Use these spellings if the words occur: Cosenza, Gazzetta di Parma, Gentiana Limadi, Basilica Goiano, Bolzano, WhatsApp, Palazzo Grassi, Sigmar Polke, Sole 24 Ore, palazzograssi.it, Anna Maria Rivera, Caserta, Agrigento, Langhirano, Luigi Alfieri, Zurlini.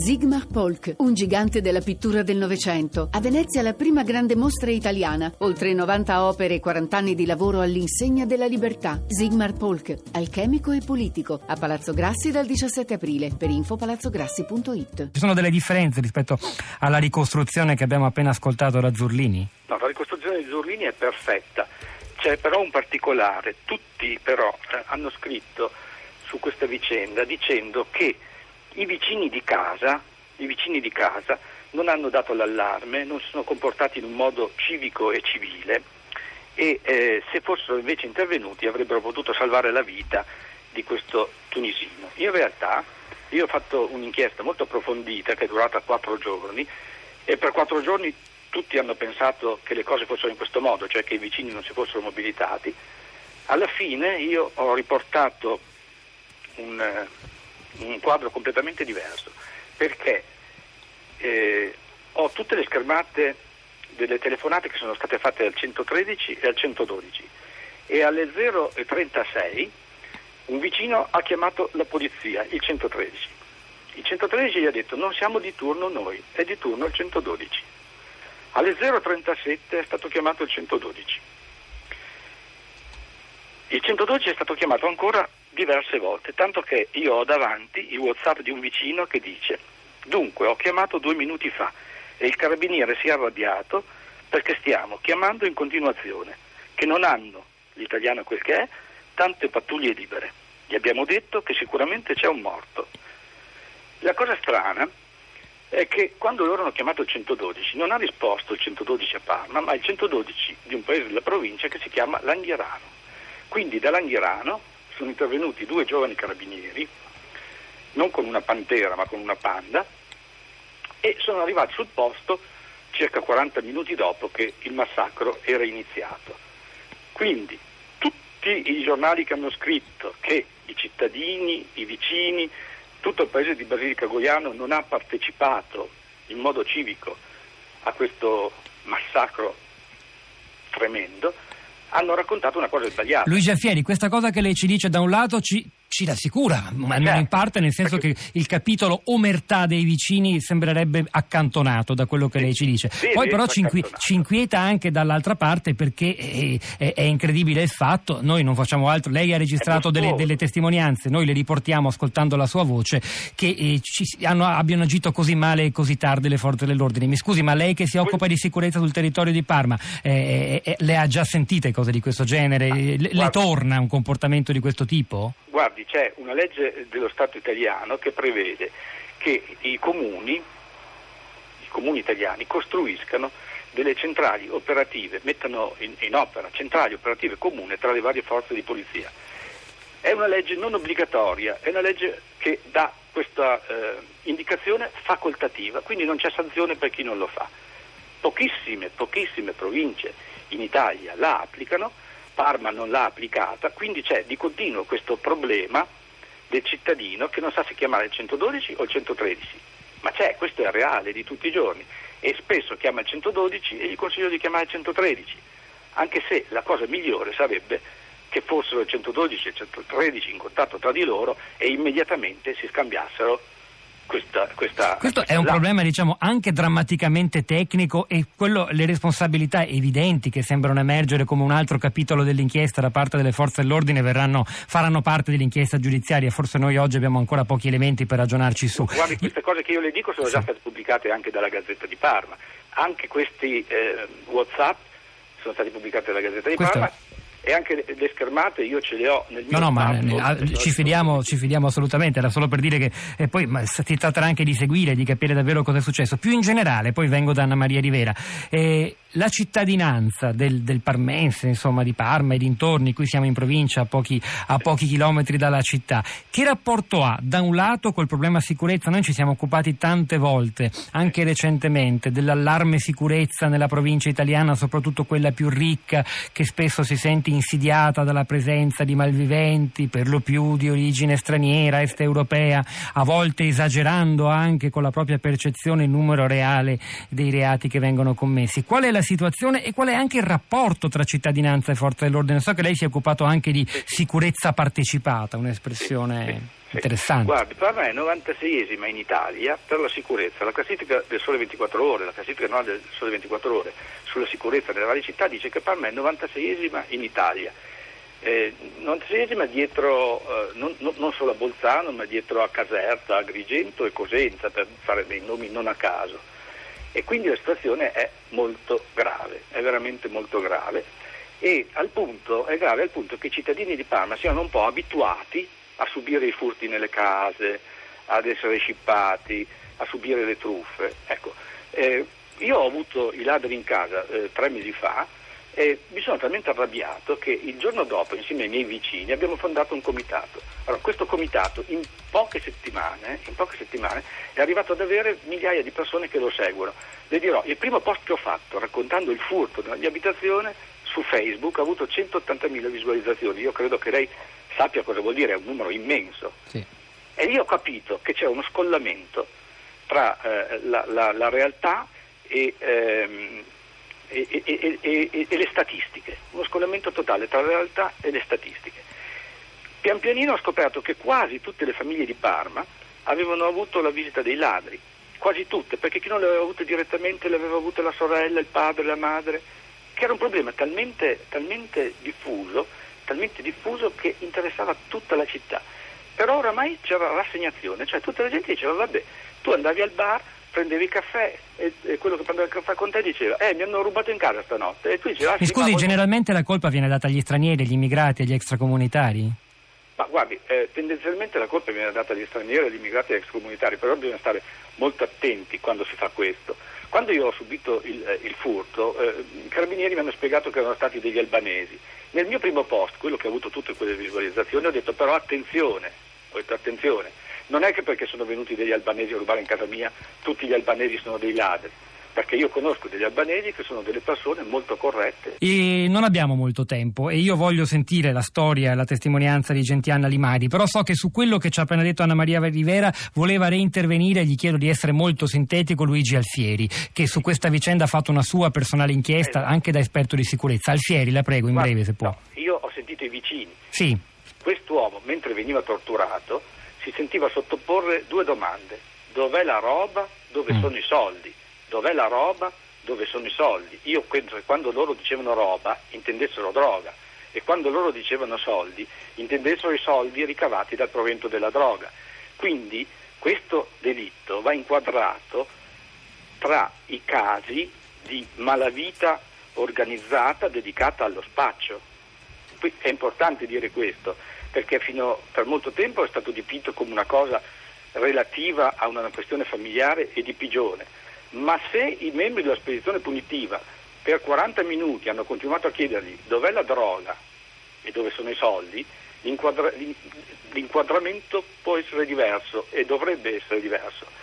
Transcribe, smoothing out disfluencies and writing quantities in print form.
Sigmar Polke, un gigante della pittura del Novecento. A Venezia la prima grande mostra italiana. Oltre 90 opere e 40 anni di lavoro all'insegna della libertà. Sigmar Polke, alchemico e politico. A Palazzo Grassi dal 17 aprile. Per info palazzograssi.it. Ci sono delle differenze rispetto alla ricostruzione che abbiamo appena ascoltato da Zurlini? No, la ricostruzione di Zurlini è perfetta. C'è però un particolare. Tutti però hanno scritto su questa vicenda dicendo che i vicini di casa non hanno dato l'allarme, non si sono comportati in un modo civico e civile e se fossero invece intervenuti avrebbero potuto salvare la vita di questo tunisino. In realtà io ho fatto un'inchiesta molto approfondita che è durata 4 giorni e per 4 giorni tutti hanno pensato che le cose fossero in questo modo, cioè che i vicini non si fossero mobilitati. Alla fine io ho riportato un quadro completamente diverso, perché ho tutte le schermate delle telefonate che sono state fatte al 113 e al 112 e alle 0.36 un vicino ha chiamato la polizia, il 113. Il 113 gli ha detto: non siamo di turno noi, è di turno il 112. Alle 0.37 è stato chiamato il 112. Il 112 è stato chiamato ancora diverse volte, tanto che io ho davanti il WhatsApp di un vicino che dice: dunque ho chiamato 2 minuti fa e il carabiniere si è arrabbiato perché stiamo chiamando in continuazione, che non hanno, l'italiano quel che è, tante pattuglie libere. Gli abbiamo detto che sicuramente c'è un morto. La cosa strana è che quando loro hanno chiamato il 112 non ha risposto il 112 a Parma, ma il 112 di un paese della provincia che si chiama Langhirano. Quindi da Langhirano sono intervenuti 2 giovani carabinieri, non con una pantera ma con una panda, e sono arrivati sul posto circa 40 minuti dopo che il massacro era iniziato. Quindi tutti i giornali che hanno scritto che i cittadini, i vicini, tutto il paese di Basilica Goiano non ha partecipato in modo civico a questo massacro tremendo, hanno raccontato una cosa sbagliata. Luigi Alfieri, questa cosa che lei ci dice da un lato ci rassicura, ma almeno in parte, nel senso che il capitolo omertà dei vicini sembrerebbe accantonato da quello che lei ci dice. Sì, poi però ci inquieta anche dall'altra parte, perché è incredibile il fatto, noi non facciamo altro, lei ha registrato delle testimonianze, noi le riportiamo ascoltando la sua voce, che abbiano agito così male e così tardi le forze dell'ordine. Mi scusi, ma lei che si occupa di sicurezza sul territorio di Parma, le ha già sentite cose di questo genere? Le torna un comportamento di questo tipo? Guardi, c'è una legge dello Stato italiano che prevede che i comuni italiani costruiscano delle centrali operative, mettano in opera centrali operative comune tra le varie forze di polizia. È una legge non obbligatoria, è una legge che dà questa indicazione facoltativa, quindi non c'è sanzione per chi non lo fa. Pochissime province in Italia la applicano, Parma non l'ha applicata, quindi c'è di continuo questo problema del cittadino che non sa se chiamare il 112 o il 113, ma c'è, questo è reale di tutti i giorni, e spesso chiama il 112 e gli consiglio di chiamare il 113, anche se la cosa migliore sarebbe che fossero il 112 e il 113 in contatto tra di loro e immediatamente si scambiassero. Questo è un problema, diciamo, anche drammaticamente tecnico, e quello, le responsabilità evidenti che sembrano emergere come un altro capitolo dell'inchiesta da parte delle forze dell'ordine faranno parte dell'inchiesta giudiziaria. Forse noi oggi abbiamo ancora pochi elementi per ragionarci su. Guardi, queste cose che io le dico sono già state pubblicate anche dalla Gazzetta di Parma, anche questi WhatsApp sono stati pubblicati dalla Gazzetta di Parma. E anche le schermate io ce le ho nel mio ci fidiamo assolutamente, era solo per dire che poi si tratterà anche di seguire, di capire davvero cosa è successo. Più in generale, poi vengo da Anna Maria Rivera, la cittadinanza del parmense, insomma, di Parma e dintorni, qui siamo in provincia a pochi chilometri dalla città, che rapporto ha da un lato col problema sicurezza? Noi ci siamo occupati tante volte, anche recentemente, dell'allarme sicurezza nella provincia italiana, soprattutto quella più ricca, che spesso si sente insidiata dalla presenza di malviventi, per lo più di origine straniera, est europea, a volte esagerando anche con la propria percezione il numero reale dei reati che vengono commessi. Qual è la situazione e qual è anche il rapporto tra cittadinanza e forza dell'ordine? So che lei si è occupato anche di sicurezza partecipata, un'espressione... Interessante. Guardi, Parma è 96esima in Italia per la sicurezza. La classifica del Sole 24 Ore, la classifica non del Sole 24 Ore sulla sicurezza nelle varie città dice che Parma è 96esima in Italia. 96esima dietro non solo a Bolzano, ma dietro a Caserta, Agrigento e Cosenza, per fare dei nomi non a caso. E quindi la situazione è molto grave, è veramente molto grave, e al punto è grave al punto che i cittadini di Parma siano un po' abituati a subire i furti nelle case, ad essere scippati, a subire le truffe. Ecco, io ho avuto i ladri in casa 3 mesi fa e mi sono talmente arrabbiato che il giorno dopo, insieme ai miei vicini, abbiamo fondato un comitato. Allora, questo comitato in poche settimane è arrivato ad avere migliaia di persone che lo seguono. Le dirò, il primo post che ho fatto raccontando il furto nella mia abitazione su Facebook ha avuto 180.000 visualizzazioni. Io credo che lei sappia cosa vuol dire, è un numero immenso. Sì. E io ho capito che c'è uno scollamento tra la realtà e le statistiche, uno scollamento totale tra la realtà e le statistiche. Pian pianino ho scoperto che quasi tutte le famiglie di Parma avevano avuto la visita dei ladri, quasi tutte, perché chi non le aveva avute direttamente le aveva avute la sorella, il padre, la madre, che era un problema talmente diffuso che interessava tutta la città. Però oramai c'era rassegnazione, cioè tutta la gente diceva vabbè, tu andavi al bar, prendevi il caffè e quello che prendeva il caffè con te diceva mi hanno rubato in casa stanotte, e tu dicevi, scusi, generalmente la colpa viene data agli stranieri, agli immigrati, agli extracomunitari? Ma guardi, tendenzialmente la colpa viene data agli stranieri, agli immigrati e agli extracomunitari, però bisogna stare molto attenti quando si fa questo. Quando io ho subito il furto, i carabinieri mi hanno spiegato che erano stati degli albanesi. Nel mio primo post, quello che ha avuto tutte quelle visualizzazioni, ho detto però attenzione, non è che perché sono venuti degli albanesi a rubare in casa mia tutti gli albanesi sono dei ladri, perché io conosco degli albanesi che sono delle persone molto corrette. E non abbiamo molto tempo e io voglio sentire la storia e la testimonianza di Gentiana Limadi, però so che su quello che ci ha appena detto Anna Maria Rivera voleva reintervenire, e gli chiedo di essere molto sintetico, Luigi Alfieri, che su questa vicenda ha fatto una sua personale inchiesta anche da esperto di sicurezza. Alfieri, la prego, in breve se può. No, io ho sentito i vicini. Sì. Quest'uomo, mentre veniva torturato, si sentiva sottoporre 2 domande: dov'è la roba, dove sono i soldi? Dov'è la roba? Dove sono i soldi? Io penso che quando loro dicevano roba intendessero droga, e quando loro dicevano soldi intendessero i soldi ricavati dal provento della droga. Quindi questo delitto va inquadrato tra i casi di malavita organizzata dedicata allo spaccio. Qui è importante dire questo, perché per molto tempo è stato dipinto come una cosa relativa a una questione familiare e di pigione. Ma se i membri della spedizione punitiva per 40 minuti hanno continuato a chiedergli dov'è la droga e dove sono i soldi, l'inquadramento può essere diverso e dovrebbe essere diverso.